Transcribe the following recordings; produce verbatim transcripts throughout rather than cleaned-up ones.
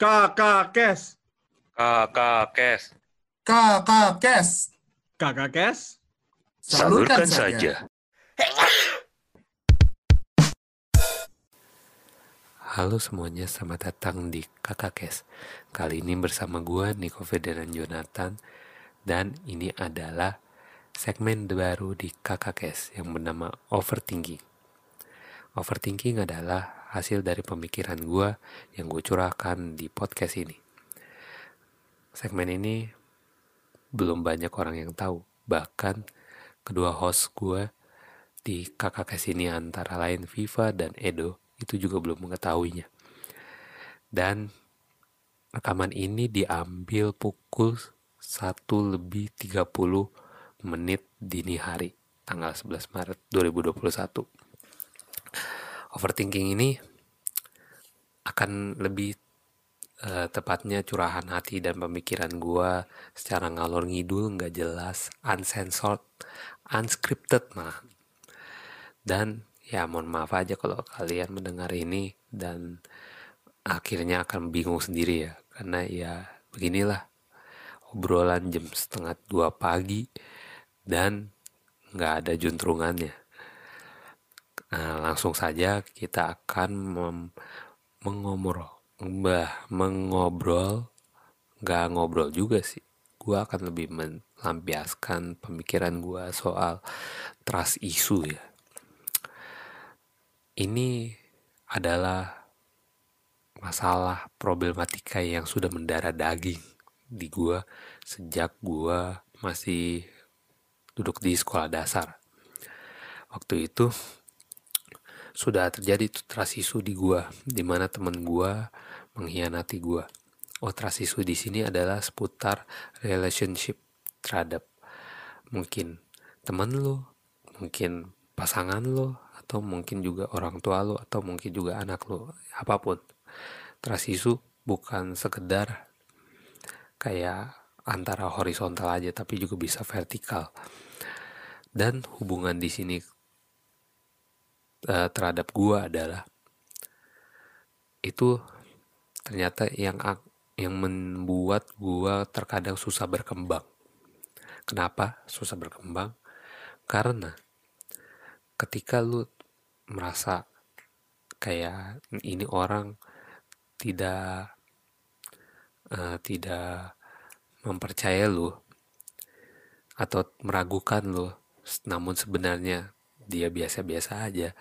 Kakakes. Kakakes. Kakakes. Kakakes. Salurkan saja. Halo semuanya, selamat datang di Kakakes. Kali ini bersama gue, Nico Federan Jonathan. Dan ini adalah segmen baru di Kakakes yang bernama Overthinking. Overthinking adalah hasil dari pemikiran gue yang gue curahkan di podcast ini. Segmen ini belum banyak orang yang tahu. Bahkan kedua host gue di Kakakes ini antara lain Viva dan Edo itu juga belum mengetahuinya. Dan rekaman ini diambil pukul satu lebih tiga puluh menit dini hari, tanggal sebelas Maret dua ribu dua puluh satu. Overthinking ini akan lebih eh, tepatnya curahan hati dan pemikiran gua secara ngalor ngidul, gak jelas, uncensored, unscripted malah. Dan ya mohon maaf aja kalau kalian mendengar ini dan akhirnya akan bingung sendiri ya. Karena ya beginilah obrolan jam setengah dua pagi dan nggak ada juntrungannya. Nah, langsung saja kita akan mem- mengobrol. Bah, mengobrol, nggak ngobrol juga sih. Gue akan lebih melampiaskan pemikiran gue soal trust issue ya. Ini adalah masalah problematika yang sudah mendarah daging di gua sejak gua masih duduk di sekolah dasar. Waktu itu sudah terjadi trust issue di gua, di mana teman gua mengkhianati gua. Oh, trust issue di sini adalah seputar relationship terhadap mungkin teman lu, mungkin pasangan lu, atau mungkin juga orang tua lo, atau mungkin juga anak lo, apapun. Trust issue bukan sekedar kayak antara horizontal aja, tapi juga bisa vertikal. Dan hubungan di sini uh, terhadap gua adalah itu ternyata yang yang membuat gua terkadang susah berkembang. Kenapa susah berkembang? Karena ketika lu merasa kayak ini orang tidak uh, tidak mempercaya lu atau meragukan lu, namun sebenarnya dia biasa-biasa aja,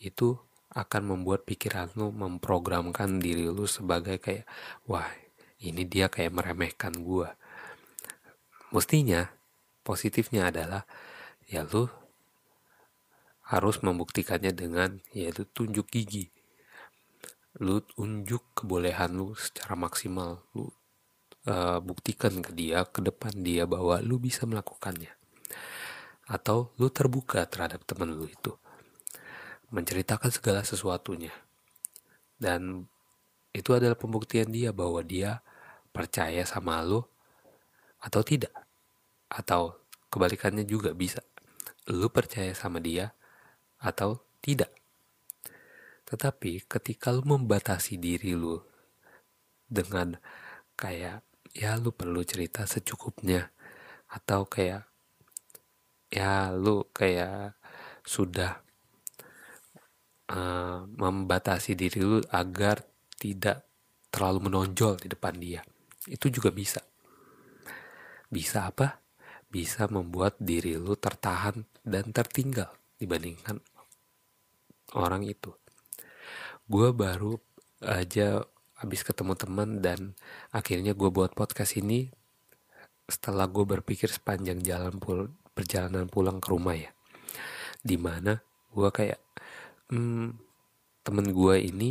itu akan membuat pikiran lu memprogramkan diri lu sebagai kayak, wah ini dia kayak meremehkan gua. Mestinya positifnya adalah ya lu harus membuktikannya dengan yaitu tunjuk gigi. Lu tunjuk kebolehan lu secara maksimal. Lu uh, buktikan ke dia, ke depan dia bahwa lu bisa melakukannya. Atau lu terbuka terhadap teman lu itu. Menceritakan segala sesuatunya. Dan itu adalah pembuktian dia bahwa dia percaya sama lu atau tidak. Atau kebalikannya juga bisa. Lu percaya sama dia atau tidak. Tetapi ketika lu membatasi diri lu dengan kayak ya lu perlu cerita secukupnya, atau kayak ya lu kayak sudah uh, membatasi diri lu agar tidak terlalu menonjol di depan dia, itu juga bisa. Bisa apa? Bisa membuat diri lu tertahan dan tertinggal dibandingkan orang itu. Gue baru aja habis ketemu teman dan akhirnya gue buat podcast ini setelah gue berpikir sepanjang jalan pul- perjalanan pulang ke rumah ya. Dimana gue kayak hmm, teman gue ini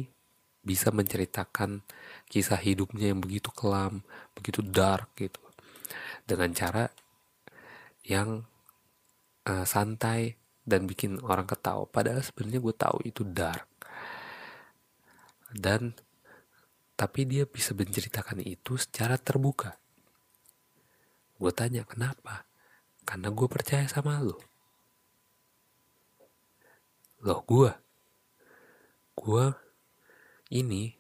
bisa menceritakan kisah hidupnya yang begitu kelam, begitu dark gitu, dengan cara yang uh, santai dan bikin orang ketawa. Padahal sebenarnya gue tahu itu dark. Dan tapi dia bisa menceritakan itu secara terbuka. Gue tanya kenapa? Karena gue percaya sama lo. Loh gue. Gue ini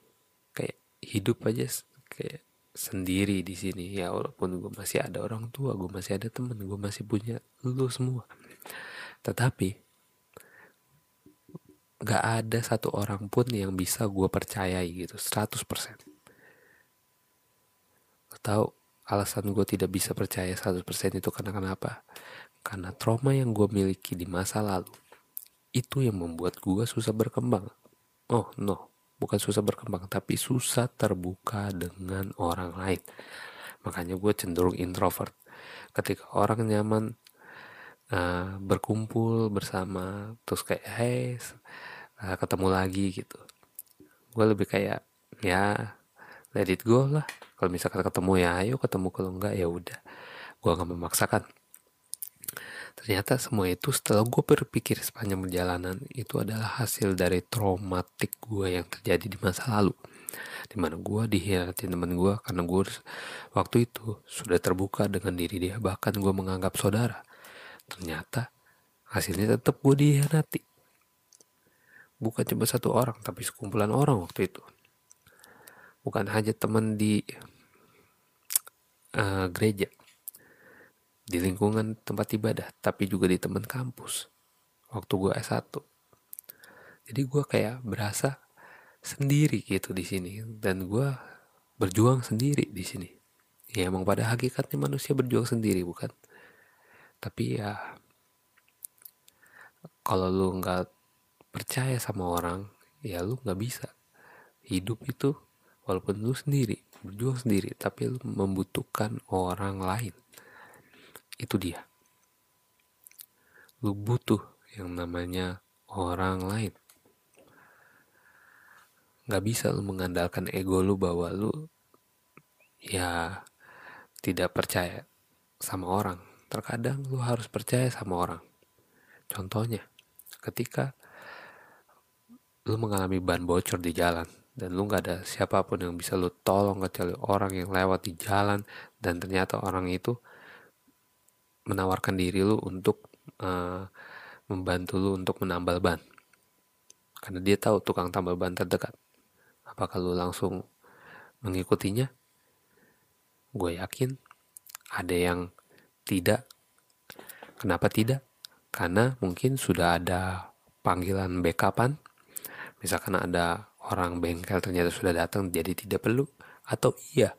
kayak hidup aja kayak sendiri di sini ya, walaupun gue masih ada orang tua, gue masih ada temen, gue masih punya lu semua, tetapi gak ada satu orang pun yang bisa gue percayai gitu seratus persen. Lo tau alasan gue tidak bisa percaya seratus persen itu karena kenapa? Karena trauma yang gue miliki di masa lalu itu yang membuat gue susah berkembang. Oh no, bukan susah berkembang, tapi susah terbuka dengan orang lain. Makanya gue cenderung introvert. Ketika orang nyaman uh, berkumpul bersama, terus kayak hey, uh, ketemu lagi gitu, gue lebih kayak ya let it go lah. Kalau misalkan ketemu ya ayo ketemu, kalau enggak ya udah, gue gak memaksakan. Ternyata semua itu setelah gue berpikir sepanjang perjalanan itu adalah hasil dari traumatik gue yang terjadi di masa lalu, dimana gue dikhianatin teman gue karena gue waktu itu sudah terbuka dengan diri dia, bahkan gue menganggap saudara. Ternyata hasilnya tetap gue dikhianati, bukan cuma satu orang tapi sekumpulan orang waktu itu, bukan hanya teman di uh, gereja, di lingkungan tempat ibadah, tapi juga di teman kampus waktu gue S satu. Jadi gue kayak berasa sendiri gitu di sini, dan gue berjuang sendiri di sini. Ya emang pada hakikatnya manusia berjuang sendiri, bukan? Tapi ya kalau lu nggak percaya sama orang, ya lu nggak bisa hidup itu. Walaupun lu sendiri berjuang sendiri, tapi lu membutuhkan orang lain. Itu dia, lu butuh yang namanya orang lain. Gak bisa lu mengandalkan ego lu bahwa lu ya tidak percaya sama orang. Terkadang lu harus percaya sama orang. Contohnya ketika lu mengalami ban bocor di jalan dan lu gak ada siapapun yang bisa lu tolong kecuali orang yang lewat di jalan, dan ternyata orang itu menawarkan diri lu untuk uh, membantu lu untuk menambal ban karena dia tahu tukang tambal ban terdekat. Apakah lu langsung mengikutinya? Gue yakin ada yang tidak. Kenapa tidak? Karena mungkin sudah ada panggilan backupan, misalkan ada orang bengkel ternyata sudah datang jadi tidak perlu, atau iya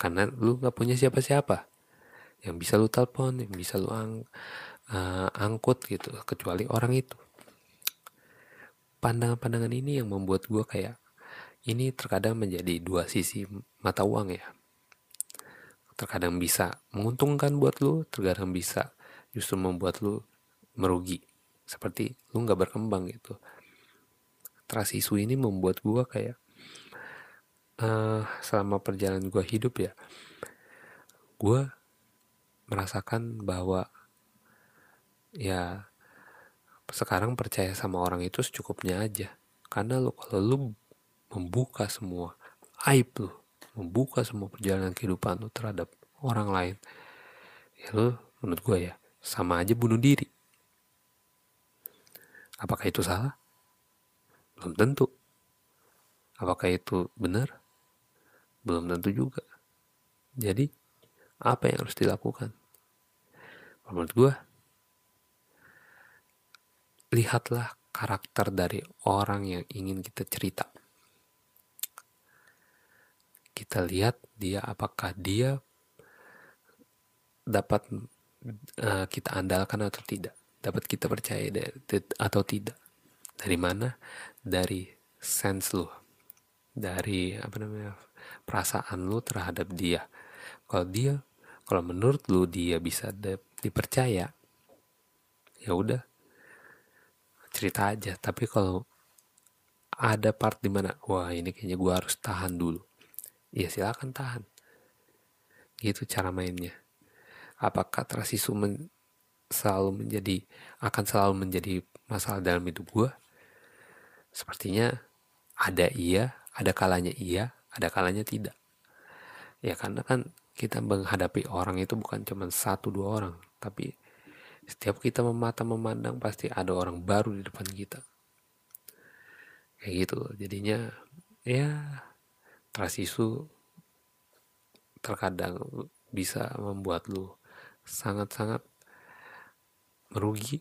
karena lu gak punya siapa-siapa yang bisa lu telepon, yang bisa lu ang, uh, angkut gitu, kecuali orang itu. Pandangan-pandangan ini yang membuat gue kayak, ini terkadang menjadi dua sisi mata uang ya. Terkadang bisa menguntungkan buat lu, terkadang bisa justru membuat lu merugi. Seperti lu gak berkembang gitu. Trust issue ini membuat gue kayak, uh, selama perjalanan gue hidup ya, gue merasakan bahwa ya sekarang percaya sama orang itu secukupnya aja. Karena lo, kalau lo membuka semua aib lo, membuka semua perjalanan kehidupan lo terhadap orang lain, ya lo menurut gue ya sama aja bunuh diri. Apakah itu salah? Belum tentu. Apakah itu benar? Belum tentu juga. Jadi apa yang harus dilakukan? Menurut gue, lihatlah karakter dari orang yang ingin kita cerita. Kita lihat dia, apakah dia dapat uh, kita andalkan atau tidak, dapat kita percaya dari, atau tidak. Dari mana? Dari sense lu, dari apa namanya perasaan lu terhadap dia. Kalau dia, kalau menurut lu dia bisa de- dipercaya, ya udah cerita aja. Tapi kalau ada part dimana, wah ini kayaknya gue harus tahan dulu, ya silakan tahan. Gitu cara mainnya. Apakah trust men- selalu menjadi akan selalu menjadi masalah dalam hidup gue? Sepertinya ada iya, ada kalanya iya, ada kalanya tidak. Ya karena kan kita menghadapi orang itu bukan cuma satu dua orang, tapi setiap kita memata memandang pasti ada orang baru di depan kita. Kayak gitu. Jadinya ya trust issue terkadang bisa membuat lu sangat-sangat merugi,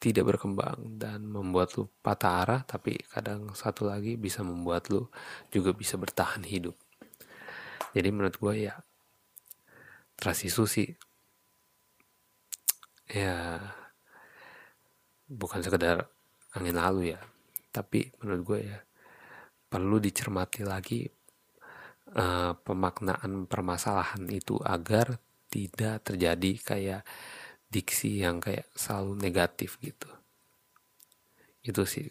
tidak berkembang, dan membuat lu patah arah. Tapi kadang satu lagi bisa membuat lu juga bisa bertahan hidup. Jadi menurut gue ya trust issue sih ya bukan sekedar angin lalu ya, tapi menurut gue ya perlu dicermati lagi uh, pemaknaan permasalahan itu agar tidak terjadi kayak diksi yang kayak selalu negatif gitu. Itu sih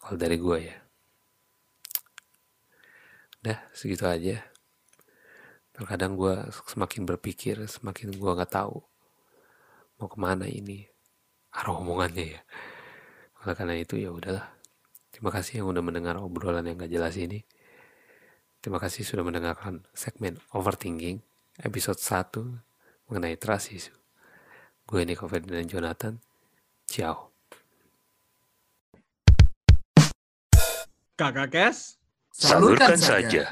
kalau dari gue ya. Udah segitu aja. Terkadang gue semakin berpikir, semakin gue gak tahu mau kemana ini arah omongannya ya. Oleh karena itu ya udahlah. Terima kasih yang udah mendengar obrolan yang gak jelas ini. Terima kasih sudah mendengarkan segmen Overthinking episode satu mengenai trust issue. Gue Nico Federan dan Jonathan. Ciao. Kakakes, salurkan saja.